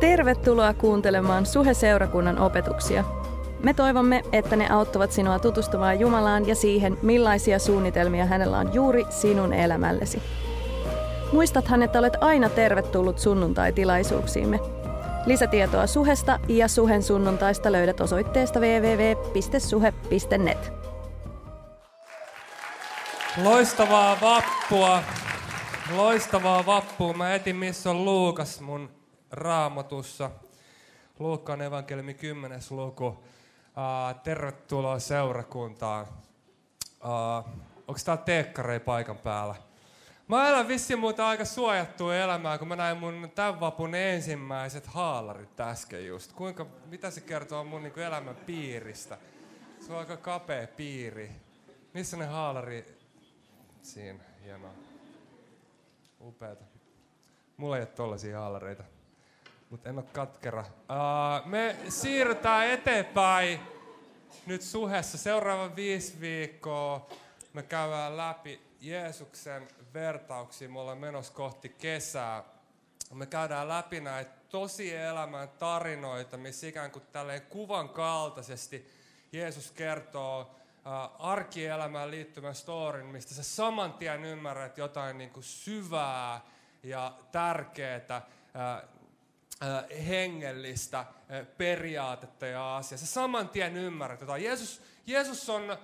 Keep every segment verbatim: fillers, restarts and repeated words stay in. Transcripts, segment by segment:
Tervetuloa kuuntelemaan Suhe Seurakunnan opetuksia. Me toivomme, että ne auttavat sinua tutustumaan Jumalaan ja siihen, millaisia suunnitelmia hänellä on juuri sinun elämällesi. Muistathan, että olet aina tervetullut sunnuntaitilaisuuksiimme. Lisätietoa Suhesta ja Suhen sunnuntaista löydät osoitteesta double-u double-u double-u piste suhe piste net. Loistavaa vappua! Loistavaa vappua! Mä etin, missä on Luukas mun Raamatussa. Luukkaan evankeliumi kymmenes luku. Ää, tervetuloa seurakuntaan. Onko tää teekkarei paikan päällä? Mä elän vissiin muuta aika suojattua elämää, kun mä näin mun tämän vapun ensimmäiset haalarit äsken just. Kuinka, mitä se kertoo mun niinku elämän piiristä? Se on aika kapea piiri. Missä ne haalari? Siinä, hienoa. Upeata. Mulla ei ole tollaisia haalareita, mutta en ole katkera. Uh, me siirrytään eteenpäin nyt Suhessa. Seuraavan viisi viikkoa me käydään läpi Jeesuksen vertauksia. Me ollaan menossa kohti kesää. Me käydään läpi näitä tosielämän tarinoita, missä ikään kuin tälleen kuvan kaltaisesti Jeesus kertoo arkielämään liittyvän storin, mistä sä saman tien ymmärrät jotain niin kuin syvää ja tärkeää ää, ää, hengellistä ää, periaatetta ja asiaa. Sä saman tien ymmärrät jotain. Jeesus, Jeesus on ää,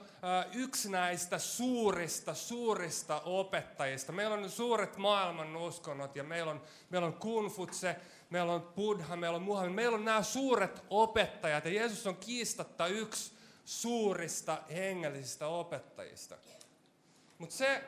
yksi näistä suurista, suurista opettajista. Meillä on suuret maailman uskonnot ja meillä on, meillä on Konfutse, meillä on Buddha, meillä on Muhammed. Meillä on nämä suuret opettajat ja Jeesus on kiistatta yksi suurista hengellisistä opettajista. Mutta se,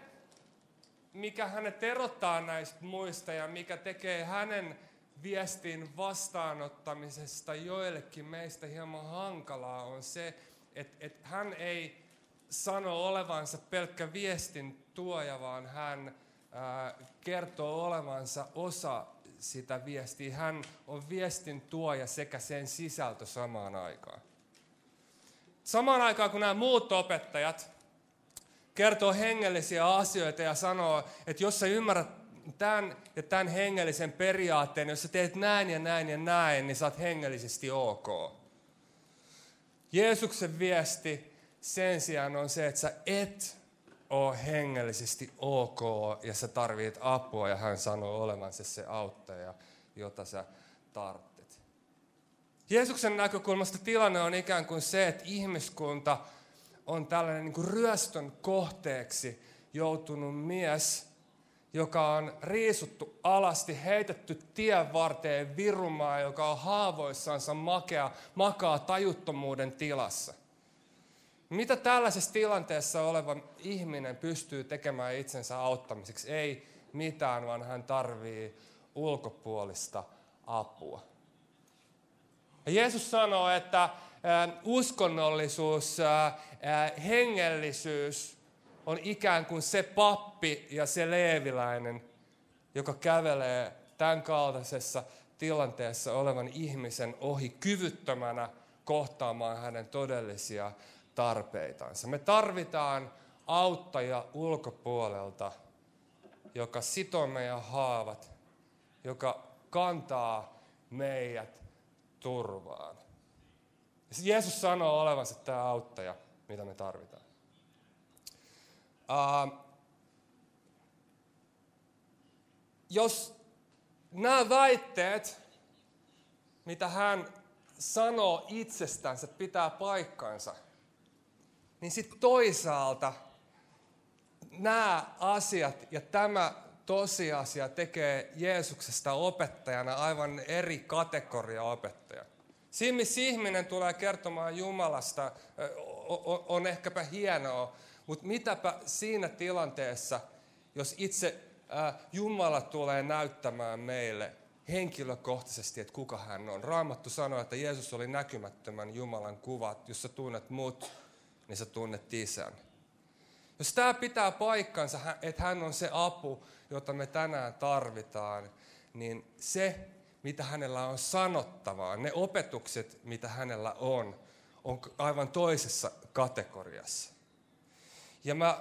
mikä hänet erottaa näistä muista ja mikä tekee hänen viestin vastaanottamisesta joillekin meistä hieman hankalaa, on se, että et hän ei sano olevansa pelkkä viestin tuoja, vaan hän ää, kertoo olevansa osa sitä viestiä. Hän on viestin tuoja sekä sen sisältö samaan aikaan. Samaan aikaan, kun nämä muut opettajat kertoo hengellisiä asioita ja sanoo, että jos sä ymmärrät tämän ja tämän hengellisen periaatteen, jos sä teet näin ja näin ja näin, niin sä oot hengellisesti ok. Jeesuksen viesti sen sijaan on se, että sä et ole hengellisesti ok ja sä tarvitset apua ja hän sanoo olevansa se auttaja, jota sä tarvitset. Jeesuksen näkökulmasta tilanne on ikään kuin se, että ihmiskunta on tällainen niin kuin ryöstön kohteeksi joutunut mies, joka on riisuttu alasti, heitetty tien varteen virumaan, joka on haavoissansa makea, makaa tajuttomuuden tilassa. Mitä tällaisessa tilanteessa oleva ihminen pystyy tekemään itsensä auttamiseksi? Ei mitään, vaan hän tarvitsee ulkopuolista apua. Jeesus sanoo, että uskonnollisuus, hengellisyys on ikään kuin se pappi ja se leeviläinen, joka kävelee tämän kaltaisessa tilanteessa olevan ihmisen ohi kyvyttömänä kohtaamaan hänen todellisia tarpeitansa. Me tarvitaan auttaja ulkopuolelta, joka sitoo meidän haavat, joka kantaa meidät turvaan. Jeesus sanoo olevansa tämä auttaja, mitä me tarvitaan. Uh, jos nämä väitteet, mitä hän sanoo itsestänsä, pitää paikkansa, niin sitten toisaalta nämä asiat ja tämä tosiasia tekee Jeesuksesta opettajana aivan eri kategoria opettaja. Siinä, missä ihminen tulee kertomaan Jumalasta, on ehkäpä hienoa, mutta mitäpä siinä tilanteessa, jos itse Jumala tulee näyttämään meille henkilökohtaisesti, että kuka hän on. Raamattu sanoo, että Jeesus oli näkymättömän Jumalan kuva. Jos sä tunnet mut, niin sä tunnet isän. Jos tämä pitää paikkansa, että hän on se apu, jota me tänään tarvitaan, niin se, mitä hänellä on sanottavaa, ne opetukset, mitä hänellä on, on aivan toisessa kategoriassa. Ja mä äh,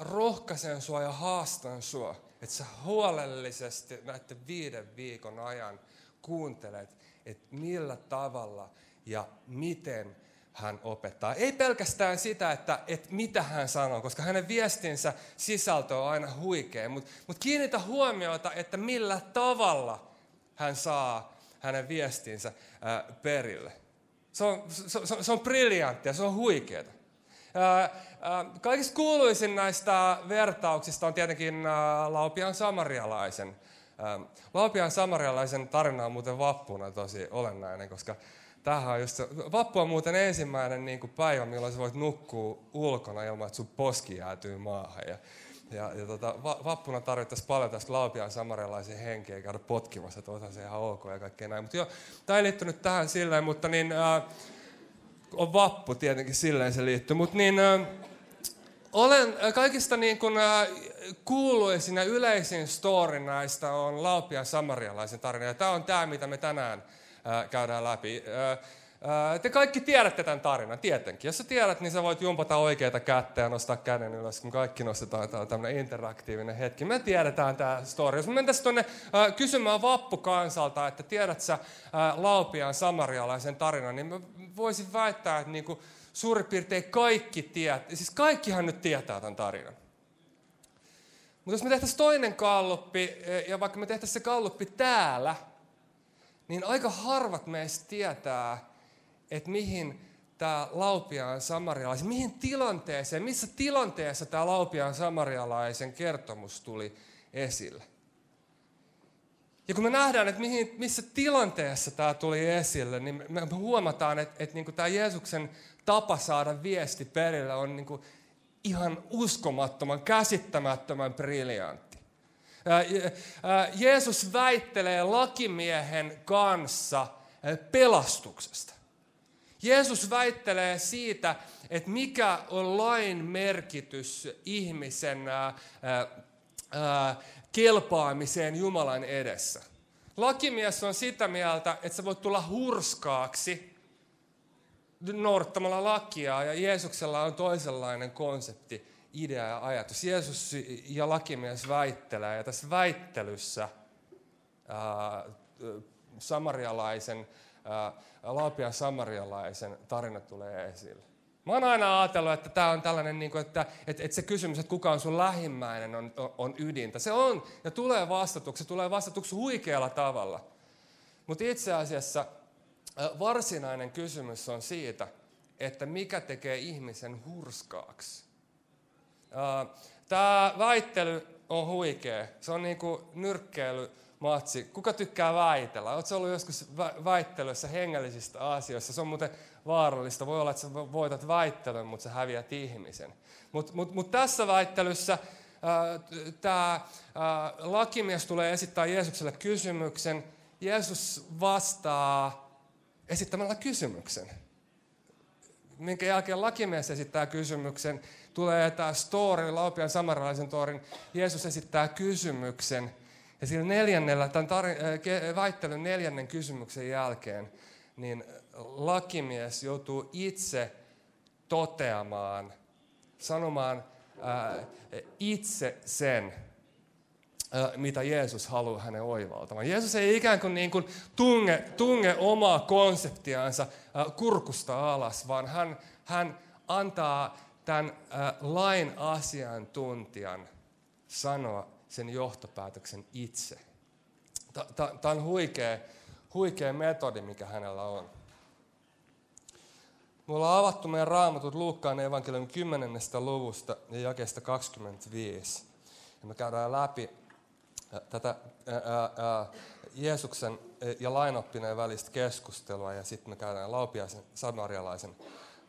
rohkaisen sua ja haastan sua, että sä huolellisesti näiden viiden viikon ajan kuuntelet, että millä tavalla ja miten hän opettaa. Ei pelkästään sitä, että, että mitä hän sanoo, koska hänen viestinsä sisältö on aina huikea, mutta, mutta kiinnitä huomiota, että millä tavalla hän saa hänen viestinsä ää, perille. Se on, se, se on briljanttia, se on huikeeta. Kaikista kuuluisin näistä vertauksista on tietenkin ää, Laupiaan samarialaisen. Ää, Laupiaan samarialaisen tarina on muuten vappuna tosi olennainen, koska tämähän on just se, vappu on muuten ensimmäinen niin kuin päivä, milloin sä voit nukkua ulkona ilman, että sun poski jäätyy maahan. Ja, ja, ja tota, va, vappuna tarvittaisiin paljon tästä Laupiaan samarialaisen henkeä käydä potkimassa, että otan se ihan ok ja kaikkea näin. Mutta joo, tämä ei liittynyt tähän silleen, mutta niin, äh, on vappu tietenkin silleen se liittyy. Mutta niin, äh, olen äh, kaikista niin kun, äh, kuuluisin ja yleisin story näistä on Laupiaan samarialaisen tarina. Ja tämä on tämä, mitä me tänään käydään läpi. Te kaikki tiedätte tämän tarinan, tietenkin. Jos sä tiedät, niin sä voit jumpata oikeata kättä ja nostaa käden ylös, kun kaikki nostetaan. Tämä on tämmöinen interaktiivinen hetki. Me tiedetään tämä story. Jos me mentäisiin tuonne kysymään vappukansalta, että tiedät sä Laupiaan samarialaisen tarinan, niin mä voisin väittää, että niinku suurin piirtein kaikki tietää. Siis kaikkihan nyt tietää tämän tarinan. Mutta jos me tehtäisiin toinen galluppi, ja vaikka me tehtäisiin se galluppi täällä, niin aika harvat meistä tietää, että mihin tämä Laupiaan samarialaisen, mihin tilanteeseen, missä tilanteessa tämä Laupiaan samarialaisen kertomus tuli esille. Ja kun me nähdään, että mihin, missä tilanteessa tämä tuli esille, niin me huomataan, että, että niin kuin tämä Jeesuksen tapa saada viesti perille on niin kuin ihan uskomattoman, käsittämättömän briljantti. Jeesus väittelee lakimiehen kanssa pelastuksesta. Jeesus väittelee siitä, että mikä on lain merkitys ihmisen kelpaamiseen Jumalan edessä. Lakimies on sitä mieltä, että sä voit tulla hurskaaksi noudattamalla lakia, ja Jeesuksella on toisenlainen konsepti, idea ja ajatus. Jeesus ja lakimies väittelee, ja tässä väittelyssä ää, samarialaisen, ää, Laupiaan samarialaisen tarina tulee esille. Mä oon aina ajatellut, että tämä on tällainen, niin kuin, että, että, että se kysymys, että kuka on sun lähimmäinen, on, on ydintä. Se on, ja tulee vastatuksi, se tulee vastatuksi huikealla tavalla. Mutta itse asiassa ää, varsinainen kysymys on siitä, että mikä tekee ihmisen hurskaaksi. Tämä väittely on huikea. Se on niin kuin nyrkkeilymatsi. Kuka tykkää väitellä? Oletko ollut joskus väittelyssä hengellisistä asioista? Se on muuten vaarallista. Voi olla, että sä voitat väittelyn, mutta sä häviät ihmisen. Mutta mut, mut tässä väittelyssä tämä lakimies tulee esittää Jeesukselle kysymyksen. Jeesus vastaa esittämällä kysymyksen, minkä jälkeen lakimies esittää kysymyksen. Tulee tämä story, Laupiaan samarialaisen torin. Jeesus esittää kysymyksen. Ja sillä neljännellä, tämän tarin, väittelyn neljännen kysymyksen jälkeen, niin lakimies joutuu itse toteamaan, sanomaan ää, itse sen, ää, mitä Jeesus haluaa hänen oivaltamaan. Jeesus ei ikään kuin, niin kuin tunge, tunge omaa konseptiaansa ää, kurkusta alas, vaan hän, hän antaa tämän äh, lain asiantuntijan sanoa sen johtopäätöksen itse. Tämä on huikea, huikea metodi, mikä hänellä on. Mulla on avattu meidän raamatut Luukkaan evankeliumin kymmenennestä luvusta ja jakeesta kaksikymmentäviisi. Ja me käydään läpi äh, tätä äh, äh, Jeesuksen ja lainoppineen välistä keskustelua, ja sitten me käydään Laupiaan samarialaisen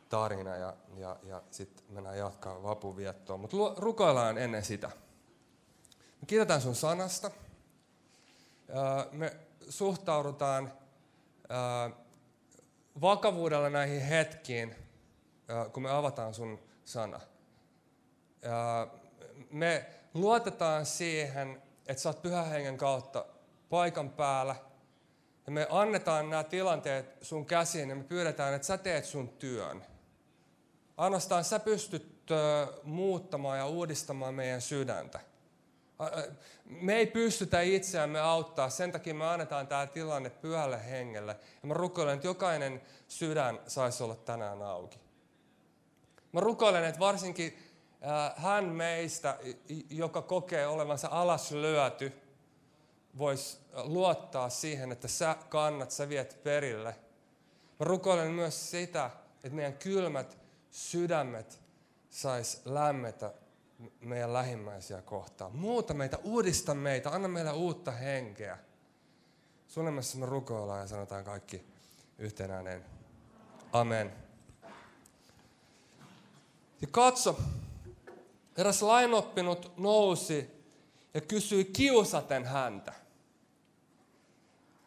tarina, ja, ja, ja sitten mennään jatkaa vapunviettoa. Mutta rukoillaan ennen sitä. Me kiitetään sun sanasta. Me suhtaudutaan vakavuudella näihin hetkiin, kun me avataan sun sana. Me luotetaan siihen, että sä oot Pyhän Hengen kautta paikan päällä. Ja me annetaan nämä tilanteet sun käsiin, ja me pyydetään, että sä teet sun työn. Ainoastaan sä pystyt muuttamaan ja uudistamaan meidän sydäntä. Me ei pystytä itseämme auttaa, sen takia me annetaan tämä tilanne Pyhälle Hengelle. Ja mä rukoilen, että jokainen sydän saisi olla tänään auki. Mä rukoilen, että varsinkin hän meistä, joka kokee olevansa alaslyöty, voisi luottaa siihen, että sä kannat, sä viet perille. Mä rukoilen myös sitä, että meidän kylmät sydämet sais lämmetä meidän lähimmäisiä kohtaan. Muuta meitä, uudista meitä, anna meille uutta henkeä. Sunemassa me rukoillaan ja sanotaan kaikki yhtenäinen. Amen. Ja katso, eräs lainoppinut nousi ja kysyi kiusaten häntä.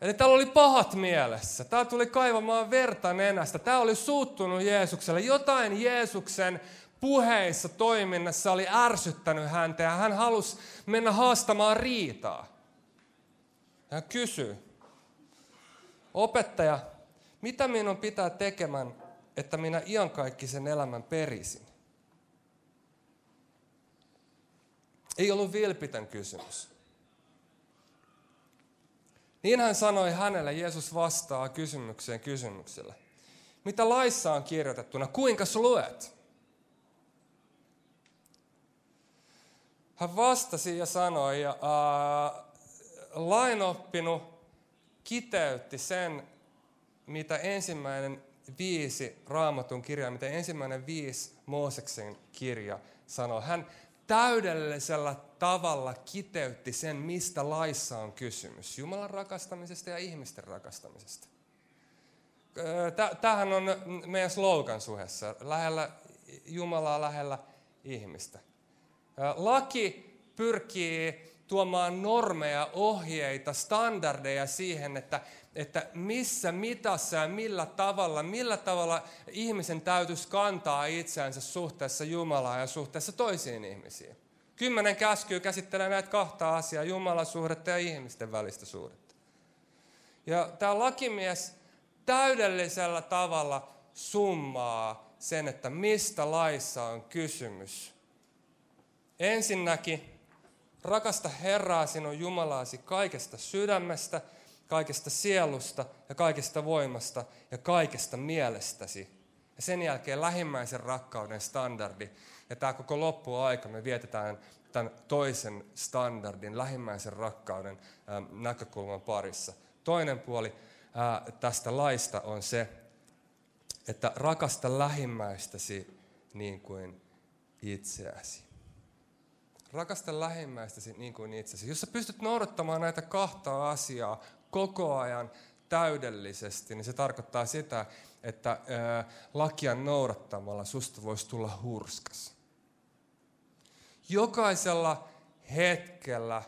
Eli täällä oli pahat mielessä. Tää tuli kaivamaan verta nenästä. Tää oli suuttunut Jeesukselle. Jotain Jeesuksen puheissa, toiminnassa oli ärsyttänyt häntä ja hän halusi mennä haastamaan riitaa. Hän kysyi, opettaja, mitä minun pitää tekemään, että minä iankaikkisen elämän perisin? Ei ollut vilpitön kysymys. Niin hän sanoi hänelle, Jeesus vastaa kysymykseen kysymyksellä. Mitä laissa on kirjoitettuna, kuinka luet? Hän vastasi ja sanoi, ja äh, lainoppinut kiteytti sen, mitä ensimmäinen viisi Raamatun kirjaa, mitä ensimmäinen viisi Mooseksen kirja sanoi. Hän täydellisellä tavalla kiteytti sen, mistä laissa on kysymys. Jumalan rakastamisesta ja ihmisten rakastamisesta. Tämähän on meidän slogan Suhessa. Lähellä Jumalaa, lähellä ihmistä. Laki pyrkii tuomaan normeja, ohjeita, standardeja siihen, että, että missä mitassa ja millä tavalla, millä tavalla ihmisen täytyisi kantaa itseänsä suhteessa Jumalaa ja suhteessa toisiin ihmisiin. Kymmenen käskyä käsittelee näitä kahta asiaa, Jumalan suhdetta ja ihmisten välistä suhdetta. Ja tämä lakimies täydellisellä tavalla summaa sen, että mistä laissa on kysymys. Ensinnäkin, rakasta Herraa sinun Jumalaasi kaikesta sydämestä, kaikesta sielusta ja kaikesta voimasta ja kaikesta mielestäsi. Ja sen jälkeen lähimmäisen rakkauden standardi. Ja tämä koko loppuaika me vietetään tämän toisen standardin, lähimmäisen rakkauden näkökulman parissa. Toinen puoli tästä laista on se, että rakasta lähimmäistäsi niin kuin itseäsi. Rakasta lähimmäistäsi niin kuin itsesi. Jos sä pystyt noudattamaan näitä kahta asiaa koko ajan täydellisesti, niin se tarkoittaa sitä, että ää, lakia noudattamalla susta voisi tulla hurskas. Jokaisella hetkellä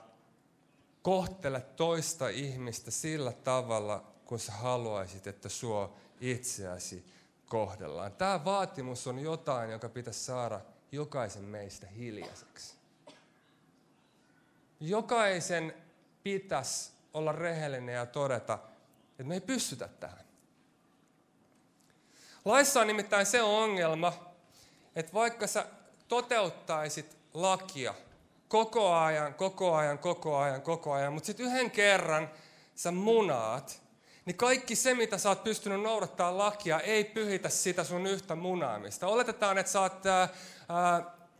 kohtele toista ihmistä sillä tavalla, kun sä haluaisit, että sua itseäsi kohdellaan. Tämä vaatimus on jotain, joka pitäisi saada jokaisen meistä hiljaiseksi. Jokaisen pitäisi olla rehellinen ja todeta, että me ei pystytä tähän. Laissa on nimittäin se ongelma, että vaikka sä toteuttaisit lakia koko ajan, koko ajan, koko ajan, koko ajan, mutta sitten yhden kerran sä munaat, niin kaikki se, mitä sä oot pystynyt noudattaa lakia, ei pyhitä sitä sun yhtä munaamista. Oletetaan, että sä oot... Ää, ää,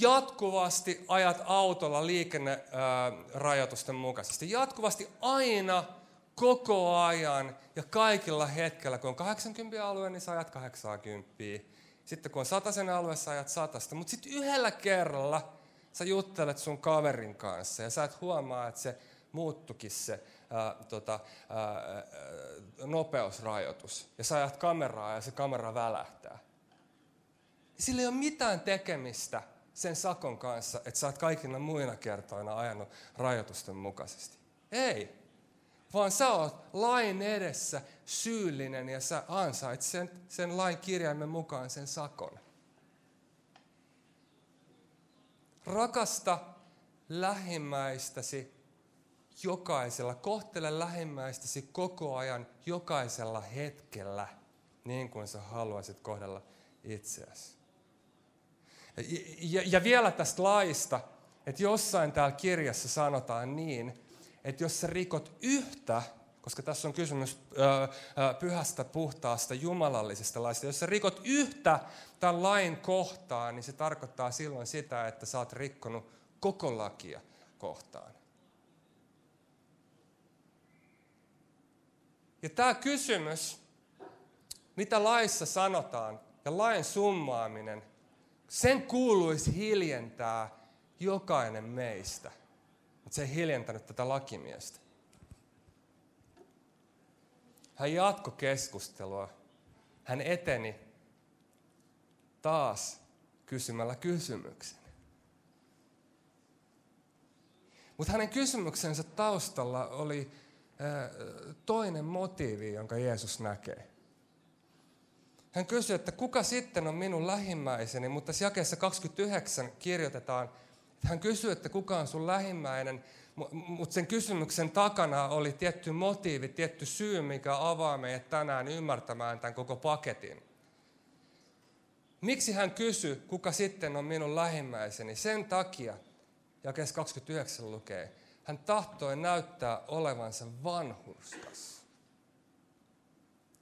jatkuvasti ajat autolla liikennerajoitusten mukaisesti. Jatkuvasti aina, koko ajan ja kaikilla hetkellä. Kun on kahdeksankymmentä alue, niin sä ajat kahdeksankymmentä. Sitten kun on satasen alue, sä ajat satasta. Mutta sitten yhdellä kerralla sä juttelet sun kaverin kanssa ja sä et huomaa, että se muuttukin se ää, tota, ää, nopeusrajoitus. Ja sä ajat kameraa ja se kamera välähtää. Sillä ei ole mitään tekemistä sen sakon kanssa, että sä oot kaikina muina kertoina ajanut rajoitusten mukaisesti. Ei, vaan sä oot lain edessä syyllinen ja sä ansait sen, sen lain kirjaimen mukaan sen sakon. Rakasta lähimmäistäsi jokaisella, kohtele lähimmäistäsi koko ajan, jokaisella hetkellä, niin kuin sä haluaisit kohdella itseäsi. Ja, ja, ja vielä tästä laista että jossain täällä kirjassa sanotaan niin, että jos sä rikot yhtä, koska tässä on kysymys pyhästä, puhtaasta, jumalallisesta laista, jos sä rikot yhtä tämän lain kohtaan, niin se tarkoittaa silloin sitä, että sä oot rikkonut koko lakia kohtaan. Ja tämä kysymys, mitä laissa sanotaan, ja lain summaaminen, sen kuuluisi hiljentää jokainen meistä. Mutta se ei hiljentänyt tätä lakimiestä. Hän jatkoi keskustelua. Hän eteni taas kysymällä kysymyksen. Mutta hänen kysymyksensä taustalla oli toinen motiivi, jonka Jeesus näkee. Hän kysyi, että kuka sitten on minun lähimmäiseni, mutta tässä jakeessa kaksikymmentäyhdeksän kirjoitetaan, että hän kysyi, että kuka on sun lähimmäinen, mutta sen kysymyksen takana oli tietty motiivi, tietty syy, mikä avaa meidät tänään ymmärtämään tämän koko paketin. Miksi hän kysyi, kuka sitten on minun lähimmäiseni? Sen takia, jakeessa kaksikymmentäyhdeksän lukee, hän tahtoi näyttää olevansa vanhurskas.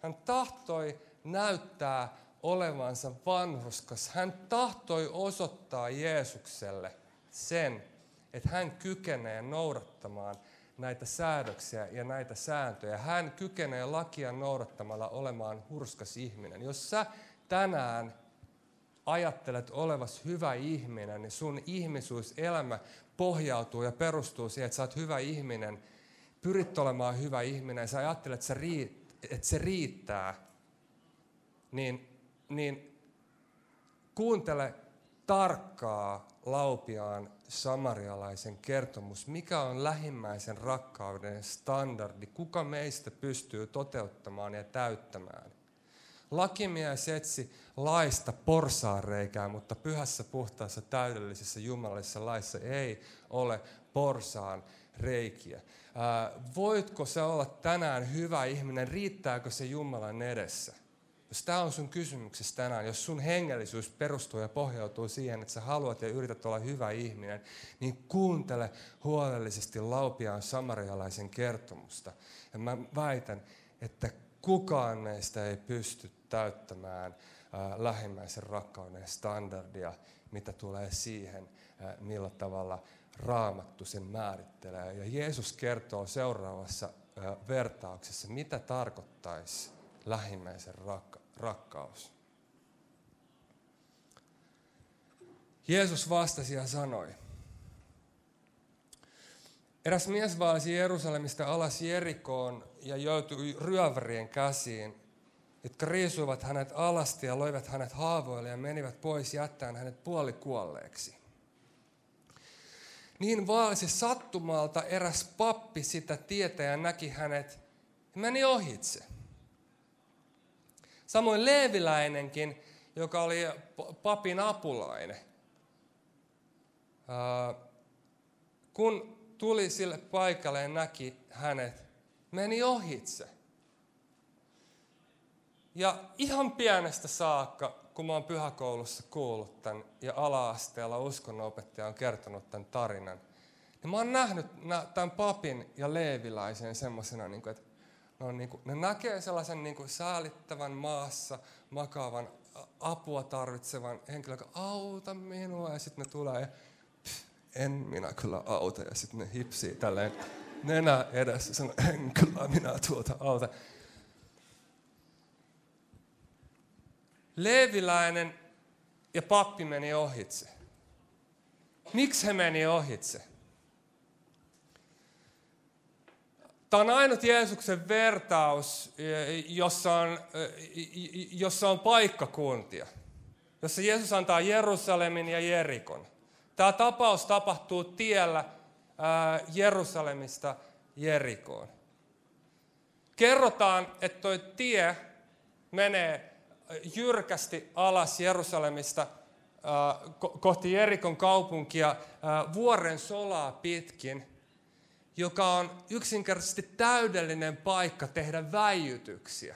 Hän tahtoi näyttää olevansa vanhurskas. Hän tahtoi osoittaa Jeesukselle sen, että hän kykenee noudattamaan näitä säädöksiä ja näitä sääntöjä. Hän kykenee lakia noudattamalla olemaan hurskas ihminen. Jos sä tänään ajattelet olevas hyvä ihminen, niin sun ihmisyyselämä pohjautuu ja perustuu siihen, että sä oot hyvä ihminen. Pyrit olemaan hyvä ihminen ja sä ajattelet, että, sä riitt- että se riittää. Niin, niin kuuntele tarkkaa laupiaan samarialaisen kertomus. Mikä on lähimmäisen rakkauden standardi? Kuka meistä pystyy toteuttamaan ja täyttämään? Lakimies etsi laista porsaareikää, mutta pyhässä, puhtaassa, täydellisessä, jumalallisessa laissa ei ole porsaan reikiä. Ää, voitko sä olla tänään hyvä ihminen? Riittääkö se Jumalan edessä? Jos tämä on sun kysymyksessä tänään, jos sun hengellisyys perustuu ja pohjautuu siihen, että sä haluat ja yrität olla hyvä ihminen, niin kuuntele huolellisesti laupiaan samarialaisen kertomusta. Ja mä väitän, että kukaan meistä ei pysty täyttämään äh, lähimmäisen rakkauden standardia, mitä tulee siihen, äh, millä tavalla Raamattu sen määrittelee. Ja Jeesus kertoo seuraavassa äh, vertauksessa, mitä tarkoittaisi lähimmäisen rakkaus. Rakkaus. Jeesus vastasi ja sanoi. Eräs mies vaelsi Jerusalemista alas Jerikoon ja joutui ryövärien käsiin, jotka riisuivat hänet alasti ja loivat hänet haavoille ja menivät pois jättäen hänet puolikuolleeksi. Niin vaelsi sattumalta eräs pappi sitä tietä ja näki hänet ja meni ohitse. Samoin leeviläinenkin, joka oli papin apulainen. Kun tuli sille paikalle ja näki hänet, meni ohitse. Ja ihan pienestä saakka, kun mä oon pyhäkoulussa kuullut tämän ja ala-asteella uskonnonopettaja on kertonut tämän tarinan, niin mä oon nähnyt tämän papin ja leeviläisen semmoisena, että No, niin kuin, ne näkee sellaisen niin kuin säälittävän maassa makaavan, apua tarvitsevan henkilön, joka auta minua. Ja sitten ne tulee ja pff, en minä kyllä auta. Ja sitten ne hipsii tälleen nenä edessä sanoo, en kyllä minä tuota auta. Leeviläinen ja pappi meni ohitse. Miksi he meni ohitse? Tämä on ainut Jeesuksen vertaus, jossa on, jossa on paikkakuntia, jossa Jeesus antaa Jerusalemin ja Jerikon. Tämä tapaus tapahtuu tiellä Jerusalemista Jerikoon. Kerrotaan, että tuo tie menee jyrkästi alas Jerusalemista kohti Jerikon kaupunkia vuoren solaa pitkin, joka on yksinkertaisesti täydellinen paikka tehdä väijytyksiä.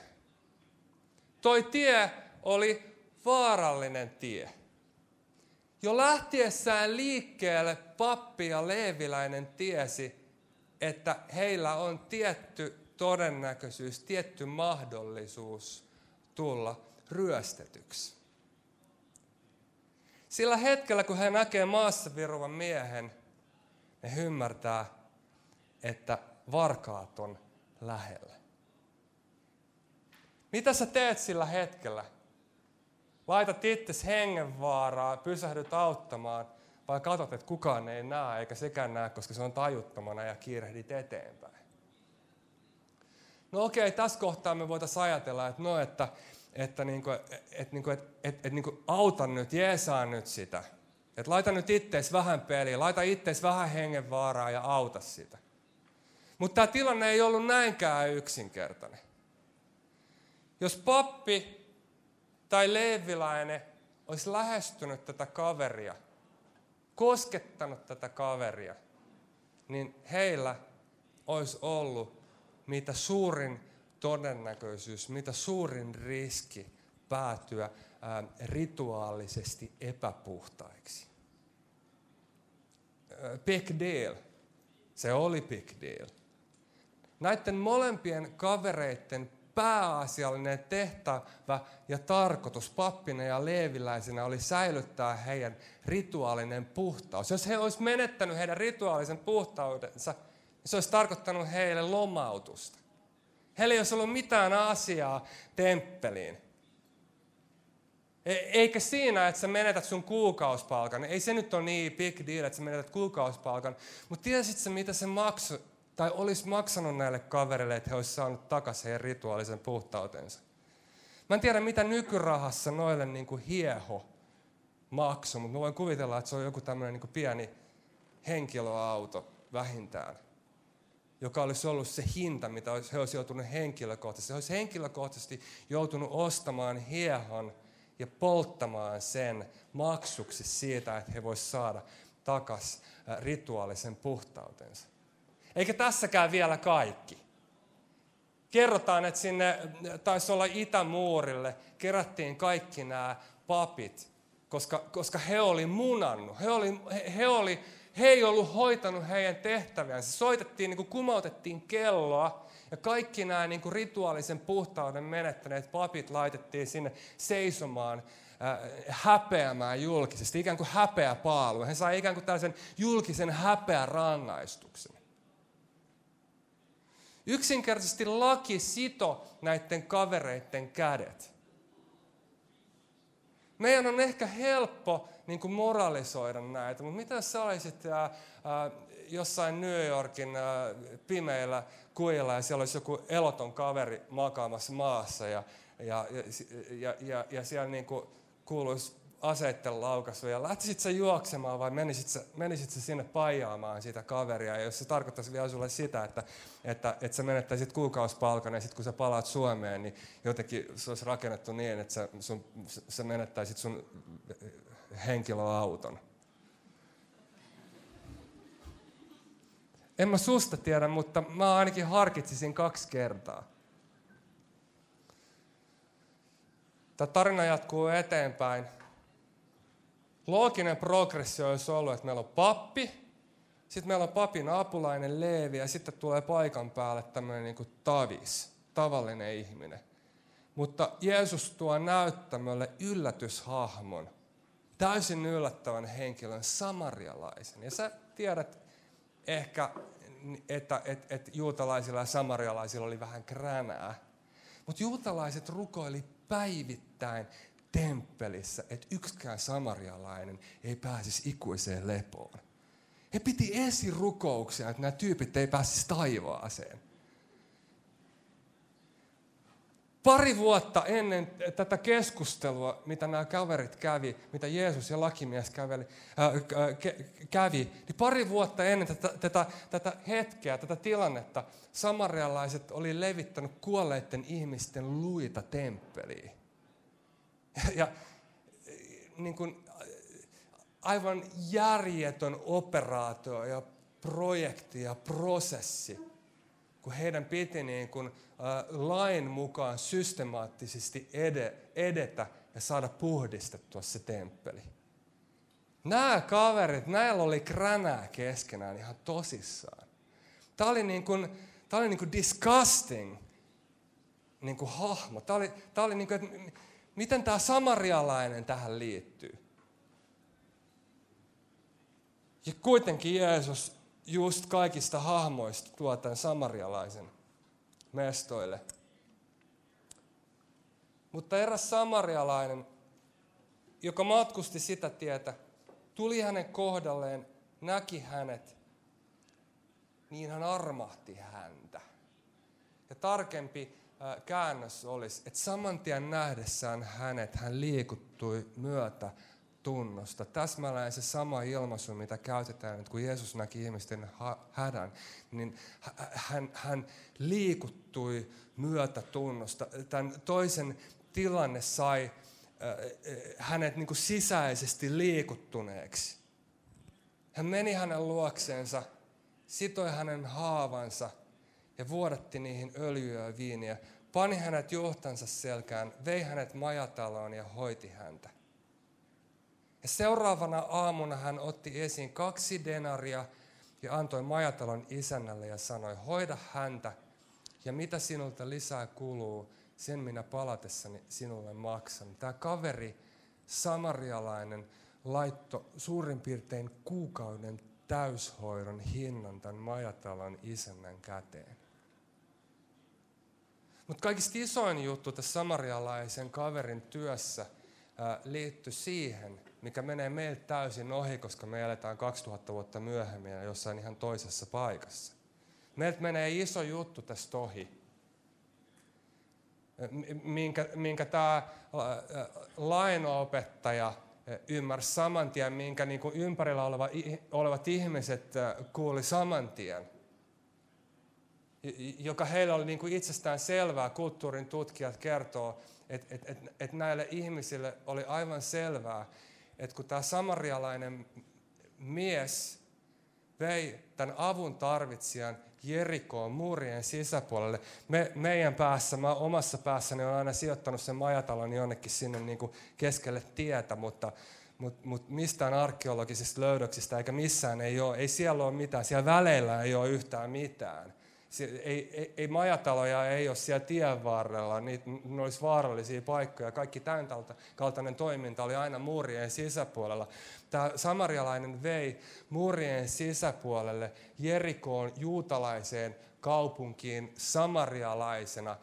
Toi tie oli vaarallinen tie. Jo lähtiessään liikkeelle pappi ja leeviläinen tiesi, että heillä on tietty todennäköisyys, tietty mahdollisuus tulla ryöstetyksi. Sillä hetkellä, kun he näkee maassa viruvan miehen, ne ymmärtää, että varkaat on lähellä. Mitä sä teet sillä hetkellä? Laitat itsesi hengenvaaraan, pysähdyt auttamaan, vai katsot, että kukaan ei näe, eikä sekään näe, koska se on tajuttomana ja kiirehdit eteenpäin? No okei, tässä kohtaa me voitaisiin ajatella, että no, että, että, niinku, että, niinku, että, että niinku, auta nyt, jeesaa nyt sitä. Että laita nyt itteis vähän peliä, laita itteis vähän hengenvaaraa ja auta sitä. Mutta tämä tilanne ei ollut näinkään yksinkertainen. Jos pappi tai leeviläinen olisi lähestynyt tätä kaveria, koskettanut tätä kaveria, niin heillä olisi ollut mitä suurin todennäköisyys, mitä suurin riski päätyä ää, rituaalisesti epäpuhtaiksi. Big deal. Se oli big deal. Näiden molempien kavereiden pääasiallinen tehtävä ja tarkoitus pappina ja leeviläisenä oli säilyttää heidän rituaalinen puhtaus. Jos he olisivat menettänyt heidän rituaalisen puhtautensa, niin se olisi tarkoittanut heille lomautusta. Heillä ei olisi ollut mitään asiaa temppeliin. Eikä siinä, että sä menetät sun kuukausipalkan. Ei se nyt ole niin big deal, että sä menetät kuukausipalkan. Mutta tiesit sä, mitä se maksoi? Tai olisi maksanut näille kavereille, että he olisivat saaneet takaisin heidän rituaalisen puhtautensa. Mä en tiedä, mitä nykyrahassa noille niin kuin hieho maksoi, mutta mä voin kuvitella, että se on joku tämmöinen niin kuin pieni henkilöauto vähintään, joka olisi ollut se hinta, mitä he olisivat joutuneet henkilökohtaisesti. He olisivat henkilökohtaisesti joutunut ostamaan hiehon ja polttamaan sen maksuksi siitä, että he voisivat saada takaisin rituaalisen puhtautensa. Eikä tässäkään vielä kaikki. Kerrotaan, että sinne taisi olla Itämuurille, kerättiin kaikki nämä papit, koska, koska he oli munannut. He, oli, he, he, oli, he ei ollut hoitanut heidän tehtäviänsä. Soitettiin, niin kuin kumautettiin kelloa, ja kaikki nämä niin kuin rituaalisen puhtauden menettäneet papit laitettiin sinne seisomaan, häpeämään julkisesti, ikään kuin häpeäpaalu. He sai ikään kuin tällaisen julkisen häpeärangaistuksen. Yksinkertaisesti laki sito näiden kavereiden kädet. Meidän on ehkä helppo niin kuin moralisoida näitä, mutta mitä jos sä olisit ää, ää, jossain New Yorkin ää, pimeillä kuilla ja siellä olisi joku eloton kaveri makaamassa maassa ja, ja, ja, ja, ja siellä niin kuin kuuluisi aseitten laukaisuja. Lähtisit sä juoksemaan vai menisit sä, menisit sä sinne paijaamaan sitä kaveria? Ja jos se tarkoittaisi vielä sulle sitä, että, että, että sä menettäisit kuukausipalkan ja sitten kun sä palaat Suomeen, niin jotenkin se olisi rakennettu niin, että sä, sun, sä menettäisit sun henkilöauton. En mä susta tiedä, mutta mä ainakin harkitsisin kaksi kertaa. Tämä tarina jatkuu eteenpäin. Looginen progressio olisi ollut, että meillä on pappi, sitten meillä on papin apulainen Leevi ja sitten tulee paikan päälle tämmöinen niin kuin tavis, tavallinen ihminen. Mutta Jeesus tuo näyttämölle yllätyshahmon, täysin yllättävän henkilön, samarialaisen. Ja sä tiedät ehkä, että, että, että juutalaisilla ja samarialaisilla oli vähän kränää, mutta juutalaiset rukoili päivittäin temppelissä, että yksikään samarialainen ei pääsisi ikuiseen lepoon. He piti esirukouksia, että nämä tyypit ei pääsisi taivaaseen. Pari vuotta ennen tätä keskustelua, mitä nämä kaverit kävi, mitä Jeesus ja lakimies käveli, ää, kävi, niin pari vuotta ennen tätä, tätä, tätä hetkeä, tätä tilannetta, samarialaiset oli levittänyt kuolleiden ihmisten luita temppeliin. Ja niin kuin, aivan järjetön operaatio ja projekti ja prosessi, kun heidän piti niin kuin, ä, lain mukaan systemaattisesti edetä ja saada puhdistettua se temppeli. Nämä kaverit, näillä oli kränää keskenään ihan tosissaan. Tämä oli niin kuin, tämä oli niin kuin disgusting niin kuin hahmo. Tämä oli, tämä oli niin kuin, että miten tämä samarialainen tähän liittyy? Ja kuitenkin Jeesus just kaikista hahmoista tuo tämän samarialaisen mestoille. Mutta eräs samarialainen, joka matkusti sitä tietä, tuli hänen kohdalleen, näki hänet, niin hän armahti häntä. Ja tarkempi käännös olisi, että saman tien nähdessään hänet, hän liikuttui myötä tunnosta. Täsmälleen se sama ilmaisu, mitä käytetään, että kun Jeesus näki ihmisten hädän, niin hän, hän liikuttui myötä tunnosta. Tämän toisen tilanne sai hänet niin kuin sisäisesti liikuttuneeksi. Hän meni hänen luokseensa, sitoi hänen haavansa ja vuodatti niihin öljyä ja viiniä, pani hänet johtansa selkään, vei hänet majataloon ja hoiti häntä. Ja seuraavana aamuna hän otti esiin kaksi denaria ja antoi majatalon isännälle ja sanoi, hoida häntä ja mitä sinulta lisää kuluu, sen minä palatessani sinulle maksan. Tämä kaveri, samarialainen, laittoi suurin piirtein kuukauden täyshoidon hinnan tämän majatalon isännän käteen. Mutta kaikista isoin juttu tässä samarialaisen kaverin työssä liittyi siihen, mikä menee meiltä täysin ohi, koska me eletään kaksituhatta vuotta myöhemmin ja jossain ihan toisessa paikassa. Meiltä menee iso juttu tästä ohi, minkä, minkä tämä lainaopettaja ymmärsi saman tien, minkä niin kuin ympärillä oleva, olevat ihmiset kuuli saman tien, joka heillä oli niin kuin itsestään selvää. Kulttuurin tutkijat kertoo, että et, et, et näille ihmisille oli aivan selvää, että kun tämä samarialainen mies vei tämän avun tarvitsijan Jerikoon muurien sisäpuolelle. Me, meidän päässä, mä omassa päässäni olen aina sijoittanut sen majatalon jonnekin sinne niin kuin keskelle tietä, mutta mut, mut mistään arkeologisista löydöksistä eikä missään ei ole. Ei siellä ole mitään, siellä väleillä ei ole yhtään mitään. Sie- ei, ei, ei majataloja ei ole siellä tien varrella, niitä, ne olisi vaarallisia paikkoja. Kaikki tämän kaltainen toiminta oli aina muurien sisäpuolella. Tämä samarialainen vei muurien sisäpuolelle Jerikoon juutalaiseen kaupunkiin samarialaisena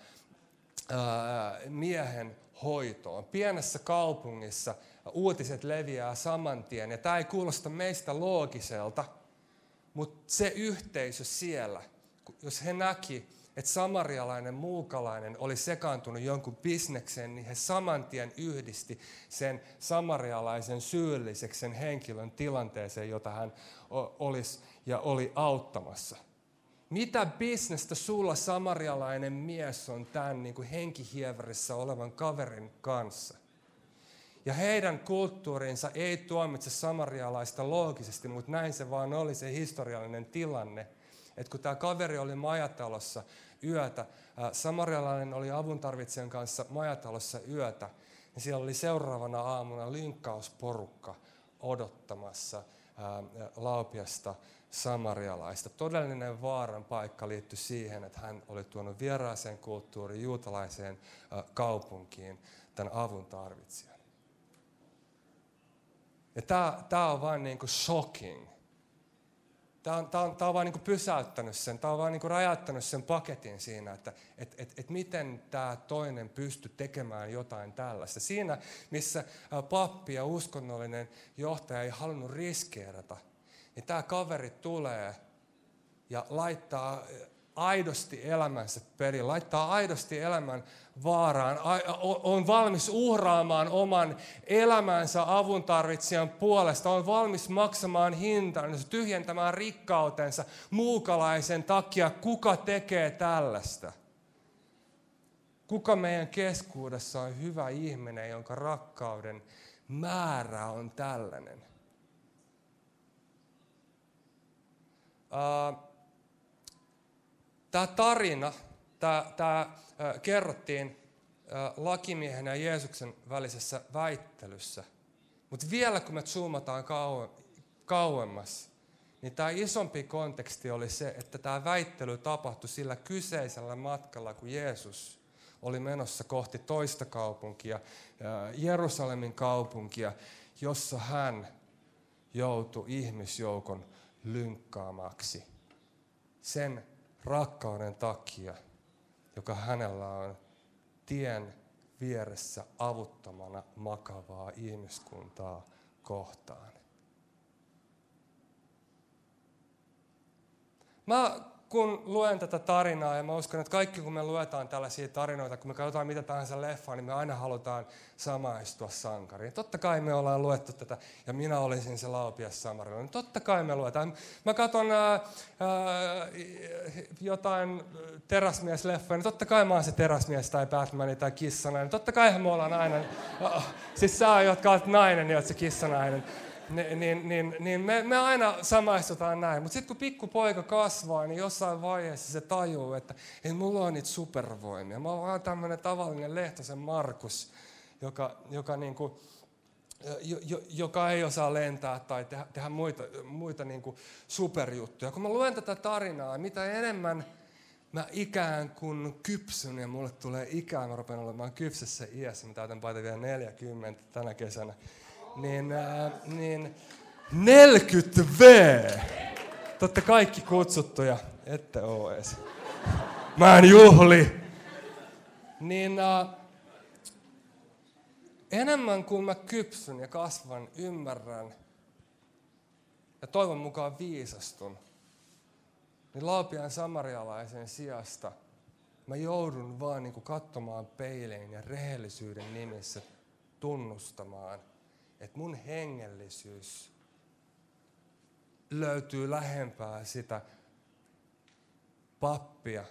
ää, miehen hoitoon. Pienessä kaupungissa uutiset leviää saman tien ja tämä ei kuulosta meistä loogiselta, mutta se yhteisö siellä, jos he näki, että samarialainen muukalainen oli sekaantunut jonkun bisnekseen, niin he saman tien yhdisti sen samarialaisen syylliseksi sen henkilön tilanteeseen, jota hän olisi ja oli auttamassa. Mitä bisnestä sulla samarialainen mies on tämän niin kuin henkihieverissä olevan kaverin kanssa? Ja heidän kulttuurinsa ei tuomitse samarialaista loogisesti, mutta näin se vaan oli se historiallinen tilanne. Että kun tämä kaveri oli majatalossa yötä, samarialainen oli avuntarvitsijan kanssa majatalossa yötä, niin siellä oli seuraavana aamuna linkkausporukka odottamassa ää, laupiasta samarialaista. Todellinen vaaran paikka liittyi siihen, että hän oli tuonut vieraaseen kulttuuriin, juutalaiseen ää, kaupunkiin tämän avuntarvitsijan. Ja tämä, tämä on vain niin kuin shocking. Tämä on, tämä, on, tämä on vaan niin kuin pysäyttänyt sen, tämä on vaan niin kuin räjäyttänyt sen paketin siinä, että et, et, et miten tämä toinen pystyi tekemään jotain tällaista. Siinä, missä pappi ja uskonnollinen johtaja ei halunnut riskeerata, niin tämä kaveri tulee ja laittaa aidosti elämänsä periin, laittaa aidosti elämän vaaraan, on valmis uhraamaan oman elämänsä avuntarvitsijan puolesta, on valmis maksamaan hintansa, tyhjentämään rikkautensa muukalaisen takia. Kuka tekee tällaista? Kuka meidän keskuudessa on hyvä ihminen, jonka rakkauden määrä on tällainen? Uh, Tämä tarina, tämä, tämä kerrottiin lakimiehen ja Jeesuksen välisessä väittelyssä. Mutta vielä kun me zoomataan kauemmas, niin tämä isompi konteksti oli se, että tämä väittely tapahtui sillä kyseisellä matkalla, kun Jeesus oli menossa kohti toista kaupunkia, Jerusalemin kaupunkia, jossa hän joutui ihmisjoukon lynkkaamaksi sen rakkauden takia, joka hänellä on tien vieressä avuttomana makavaa ihmiskuntaa kohtaan. Mä kun luen tätä tarinaa, ja mä uskon, että kaikki kun me luetaan tällaisia tarinoita, kun me katsotaan mitä tahansa leffaa, niin me aina halutaan samaistua sankariin. Totta kai me ollaan luettu tätä, ja minä olisin se laupias samarilainen. Totta kai me luetaan. Mä katson ää, ää, jotain teräsmiesleffaa, niin totta kai mä oon se teräsmies tai Batman tai kissanainen. Totta kai me ollaan aina, oh, siis sä, jotka oot nainen, niin oot se kissanainen. Niin, niin, niin, niin me, me aina samaistutaan näin, mutta sitten kun pikkupoika kasvaa, niin jossain vaiheessa se tajuu, että ei mulla ole niitä supervoimia. Mä oon vaan tämmöinen tavallinen Lehtosen Markus, joka, joka, niin kuin, jo, jo, joka ei osaa lentää tai tehdä, tehdä muita, muita niin kuin superjuttuja. Kun mä luen tätä tarinaa, mitä enemmän mä ikään kuin kypsyn ja mulle tulee ikään, mä rupean olemaan kypsessä iässä, mä täytän paita vielä neljäkymmentä tänä kesänä. Niin, äh, niin neljäkymmentä vuotta. Te olette kaikki kutsuttuja, ette ole edes. Mä en juhli. Niin äh, enemmän kuin mä kypsyn ja kasvan, ymmärrän ja toivon mukaan viisastun, niin laupiaan samarialaisen sijasta mä joudun vaan niin kuin katsomaan peiliin ja rehellisyyden nimissä tunnustamaan, että mun hengellisyys löytyy lähempää sitä pappia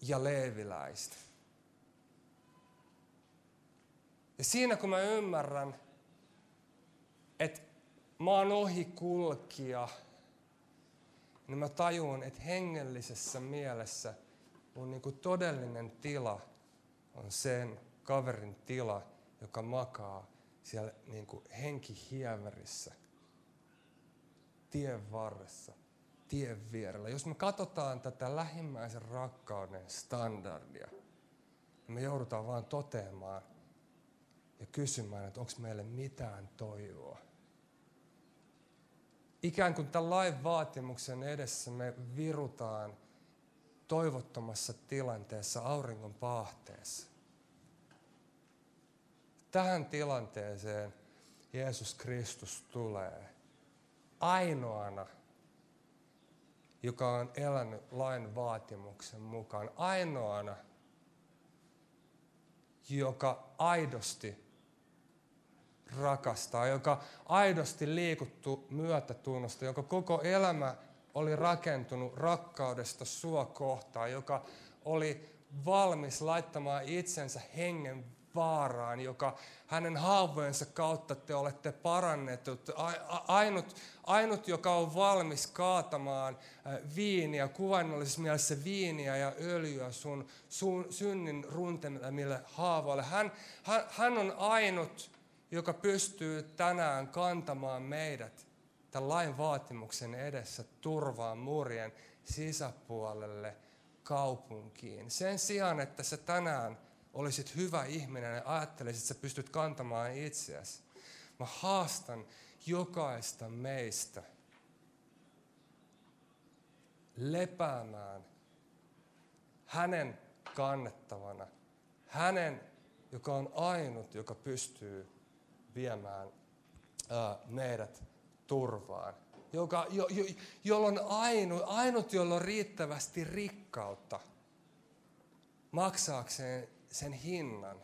ja leeviläistä. Ja siinä kun mä ymmärrän, että mä oon ohikulkija, niin mä tajun, että hengellisessä mielessä mun niinku todellinen tila on sen kaverin tila, joka makaa siellä niin kuin henkihieverissä, tien varressa, tien vierellä. Jos me katsotaan tätä lähimmäisen rakkauden standardia, niin me joudutaan vaan toteamaan ja kysymään, että onko meille mitään toivoa. Ikään kuin tämän lain vaatimuksen edessä me virutaan toivottomassa tilanteessa, auringon paahteessa. Tähän tilanteeseen Jeesus Kristus tulee ainoana, joka on elänyt lain vaatimuksen mukaan. Ainoana, joka aidosti rakastaa, joka aidosti liikuttu myötätunnosta, joka koko elämä oli rakentunut rakkaudesta sua kohtaan, joka oli valmis laittamaan itsensä hengen vaaraan, joka hänen haavojensa kautta te olette parannetut. Ainut, ainut, joka on valmis kaatamaan viiniä, kuvainnollisessa mielessä viiniä ja öljyä sun, sun synnin runtemille haavoille. Hän, hän, hän on ainut, joka pystyy tänään kantamaan meidät tämän lain vaatimuksen edessä turvaan murien sisäpuolelle kaupunkiin. Sen sijaan, että se tänään olisit hyvä ihminen ja ajattelisit, että sä pystyt kantamaan itseäsi. Mä haastan jokaista meistä lepäämään hänen kannettavana. Hänen, joka on ainut, joka pystyy viemään ää, meidät turvaan. Joka, jo, jo, jolla on ainut, ainut, jolla on riittävästi rikkautta maksaakseen sen hinnan,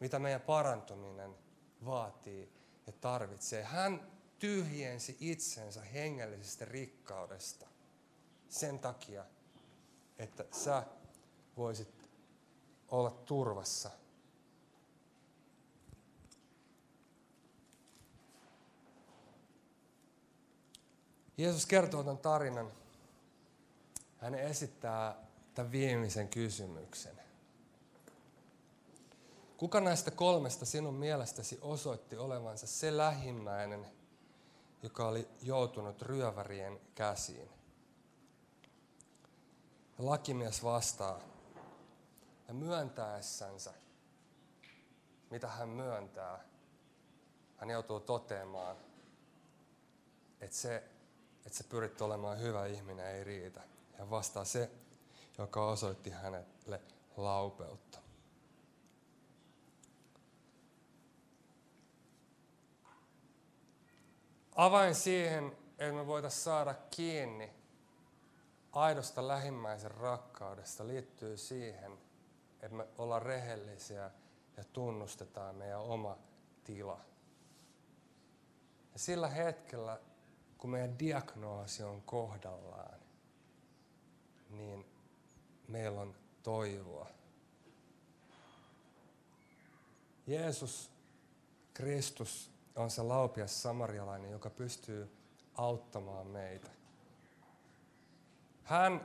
mitä meidän parantuminen vaatii ja tarvitsee. Hän tyhjensi itsensä hengellisestä rikkaudesta sen takia, että sä voisit olla turvassa. Jeesus kertoo tämän tarinan. Hän esittää tämän viimeisen kysymyksen. Kuka näistä kolmesta sinun mielestäsi osoitti olevansa se lähimmäinen, joka oli joutunut ryövärien käsiin? Ja lakimies vastaa, ja myöntäessänsä, mitä hän myöntää, hän joutuu toteamaan, että se, että se pyrit olemaan hyvä ihminen ei riitä. Ja vastaa se, joka osoitti hänelle laupeutta. Avain siihen, että me voitaisiin saada kiinni aidosta lähimmäisen rakkaudesta liittyy siihen, että me ollaan rehellisiä ja tunnustetaan meidän oma tila. Ja sillä hetkellä, kun meidän diagnoosi on kohdallaan, niin meillä on toivoa. Jeesus Kristus on se laupias samarialainen, joka pystyy auttamaan meitä. Hän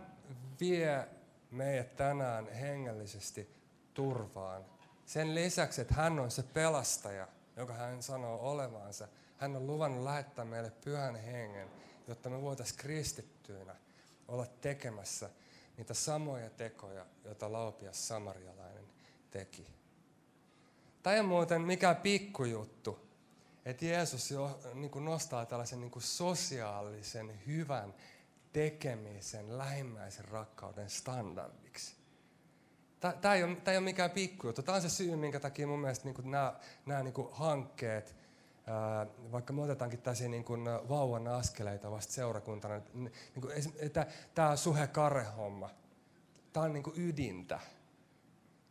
vie meidät tänään hengellisesti turvaan. Sen lisäksi, että hän on se pelastaja, joka hän sanoo olevansa, hän on luvannut lähettää meille pyhän hengen, jotta me voitaisiin kristittyinä olla tekemässä niitä samoja tekoja, joita laupias samarialainen teki. Tämä ei ole muuten mikään pikkujuttu, että Jeesus jo niin kuin nostaa tällaisen niin kuin sosiaalisen, hyvän tekemisen, lähimmäisen rakkauden standardiksi. Tämä ei ole, tämä ei ole mikään pikkujuttu. Tämä on se syy, minkä takia mun mielestä niin kuin nämä, nämä niin kuin hankkeet, vaikka me otetaankin tässä niin kuin vauvan askeleita vasta seurakuntana, niin tämä Suhe Kare-homma, tämä on niin kuin ydintä.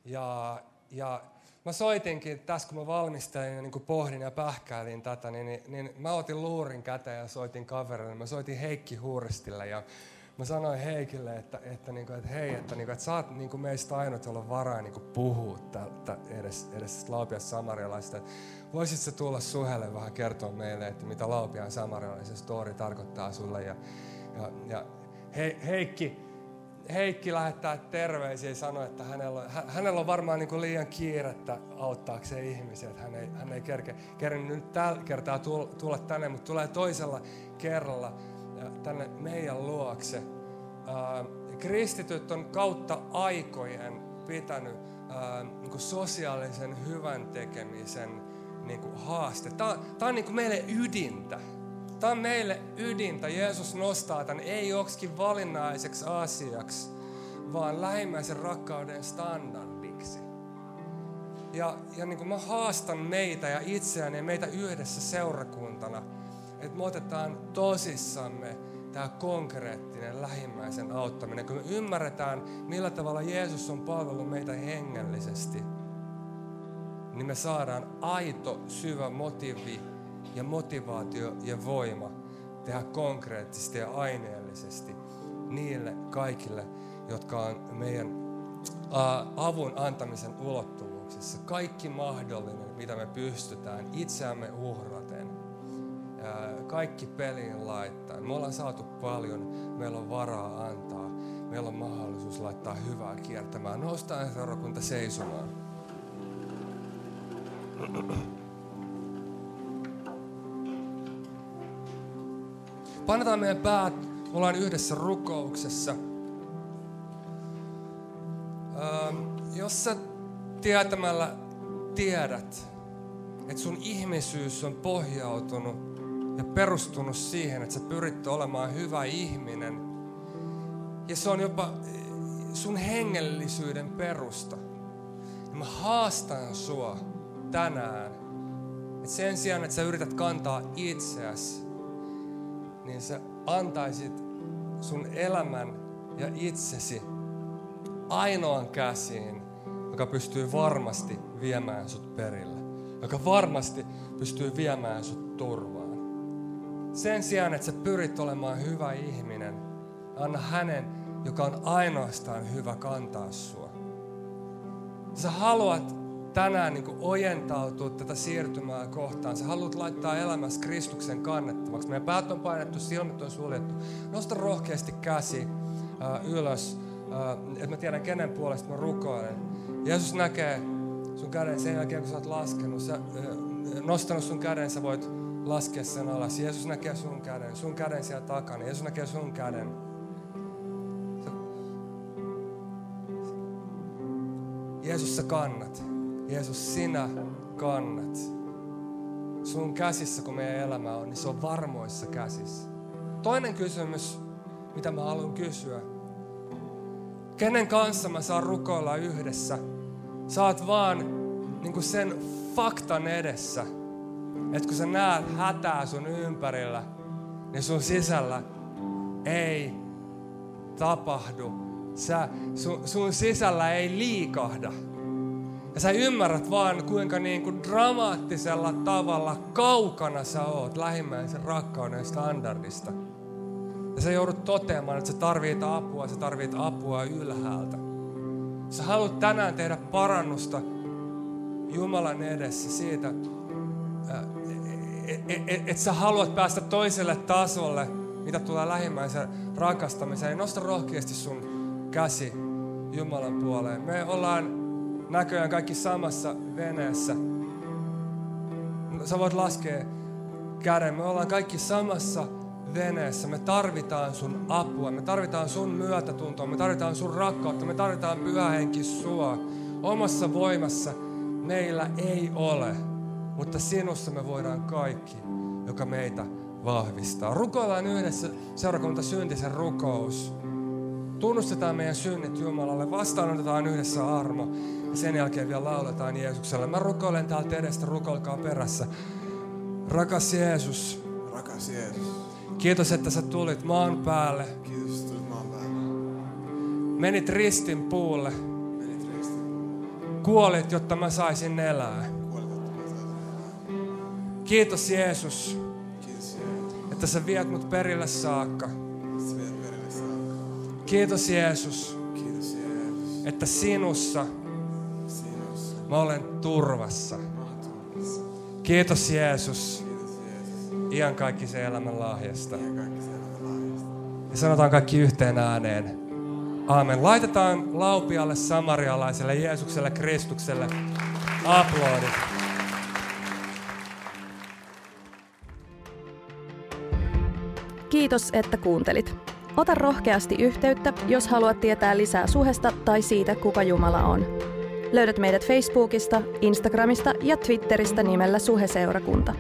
Ja, ja mä soitinkin tässä, kun mä valmistelin ja niin kuin pohdin ja pähkäilin tätä, niin, niin, niin mä otin luurin käteen ja soitin kaverille. Mä soitin Heikki Hurstille ja mä sanoin Heikille, että, että, niin kuin, että hei, että, niin kuin, että sä oot niin kuin meistä ainut, jolla on varaa niin kuin puhua tältä, edes, edes laupias samarialaista. Voisitko tulla Suhelle vähän kertoa meille, että mitä laupiaan samarialaisen story tarkoittaa sulle? Ja, ja, ja he, Heikki, Heikki lähettää terveisiä ja sanoi, että hänellä on, hänellä on varmaan niin kuin liian kiirettä auttaakseen ihmisiä. Että hän ei, hän ei kerke, kerkenyt nyt tällä kertaa tulla tänne, mutta tulee toisella kerralla tänne meidän luokse. Äh, kristityt on kautta aikojen pitänyt äh, niin kuin sosiaalisen hyvän tekemisen niin kuin haaste. Tämä, tämä on niin kuin meille ydintä. Tämä on meille ydintä. Jeesus nostaa tämän ei joksikin valinnaiseksi asiaksi, vaan lähimmäisen rakkauden standardiksi. Ja, ja niin kuin mä haastan meitä ja itseäni ja meitä yhdessä seurakuntana, että me otetaan tosissamme tämä konkreettinen lähimmäisen auttaminen. Kun me ymmärretään, millä tavalla Jeesus on palvellut meitä hengellisesti, niin me saadaan aito, syvä motiivi ja motivaatio ja voima tehdä konkreettisesti ja aineellisesti niille kaikille, jotka on meidän ää, avun antamisen ulottuvuuksissa. Kaikki mahdollinen, mitä me pystytään itseämme uhraten, ää, kaikki peliin laittaen. Me ollaan saatu paljon, meillä on varaa antaa, meillä on mahdollisuus laittaa hyvää kiertämään. Noustaan seurakunta seisomaan. Painetaan meidän päät, ollaan yhdessä rukouksessa. Öö, jos sä tietämällä tiedät, että sun ihmisyys on pohjautunut ja perustunut siihen, että sä pyrit olemaan hyvä ihminen, ja se on jopa sun hengellisyyden perusta, niin mä haastan sua tänään, että sen sijaan, että sä yrität kantaa itseäsi, niin sä antaisit sun elämän ja itsesi ainoan käsiin, joka pystyy varmasti viemään sut perille, joka varmasti pystyy viemään sut turvaan. Sen sijaan, että sä pyrit olemaan hyvä ihminen, anna hänen, joka on ainoastaan hyvä, kantaa sua. Sä haluat tänään niin kuin ojentautuu tätä siirtymää kohtaan. Sä haluat laittaa elämässä Kristuksen kannettavaksi. Meidän päät on painettu, silmät on suljettu. Nosta rohkeasti käsi äh, ylös, äh, että mä tiedän, kenen puolesta mä rukoilen. Jeesus näkee sun käden sen jälkeen, kun sä oot laskenut, sä, nostanut sun käden, sä voit laskea sen alas. Jeesus näkee sun käden, sun käden siellä takana, Jeesus näkee sun käden. Jeesus, sä kannat. Jeesus, sinä kannat. Sun käsissä, kun meidän elämä on, niin se on varmoissa käsissä. Toinen kysymys, mitä mä haluan kysyä. Kenen kanssa mä saan rukoilla yhdessä? Sä oot vaan niin kuin sen faktan edessä, että kun sä näet hätää sun ympärillä, niin sun sisällä ei tapahdu. Sä, sun, sun sisällä ei liikahda. Ja sä ymmärrät vaan, kuinka niin kuin dramaattisella tavalla kaukana sä oot lähimmäisen rakkauden standardista. Ja sä joudut toteamaan, että sä tarvit apua, sä tarvit apua ylhäältä. Jos sä haluat tänään tehdä parannusta Jumalan edessä siitä, että sä haluat päästä toiselle tasolle, mitä tulee lähimmäisen rakastamiseen, niin nosta rohkeasti sun käsi Jumalan puoleen. Me ollaan näköjään kaikki samassa veneessä. Sä voit laskea käden. Me ollaan kaikki samassa veneessä. Me tarvitaan sun apua. Me tarvitaan sun myötätuntoa. Me tarvitaan sun rakkautta. Me tarvitaan Pyhä Henki sua. Omassa voimassa meillä ei ole. Mutta sinussa me voidaan kaikki, joka meitä vahvistaa. Rukoillaan yhdessä seurakunta syntisen rukous. Tunnustetaan meidän synnit Jumalalle, vastaanotetaan yhdessä armo ja sen jälkeen vielä lauletaan Jeesukselle. Mä rukoilen täältä edestä, rukoilkaa perässä. Rakas Jeesus. Rakas Jeesus. Kiitos, että sä tulit maan päälle. Kiitos, että tulit maan päälle. Menit ristin puulle. Menit ristin puulle. Kuolit, jotta mä saisin elää. Kuolit, jotta mä saisin elää. Kiitos Jeesus. Kiitos Jeesus. Että sä viet mut perille saakka. Kiitos Jeesus, Kiitos Jeesus, että sinussa, sinussa. Mä olen turvassa. Mä olen turvassa. Kiitos Jeesus, Kiitos Jeesus. Iankaikkisen elämän lahjasta. Iankaikkisen elämän lahjasta. Ja sanotaan kaikki yhteen ääneen. Aamen. Laitetaan laupialle samarialaiselle Jeesukselle Kristukselle aplodit. Kiitos, että kuuntelit. Ota rohkeasti yhteyttä, jos haluat tietää lisää Suhesta tai siitä, kuka Jumala on. Löydät meidät Facebookista, Instagramista ja Twitteristä nimellä Suhe Seurakunta.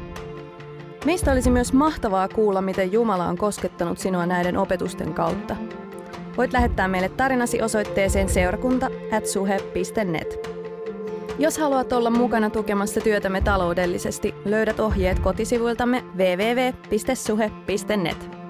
Meistä olisi myös mahtavaa kuulla, miten Jumala on koskettanut sinua näiden opetusten kautta. Voit lähettää meille tarinasi osoitteeseen seurakunta at suhe piste net. Jos haluat olla mukana tukemassa työtämme taloudellisesti, löydät ohjeet kotisivuiltamme double-u double-u double-u piste suhe piste net.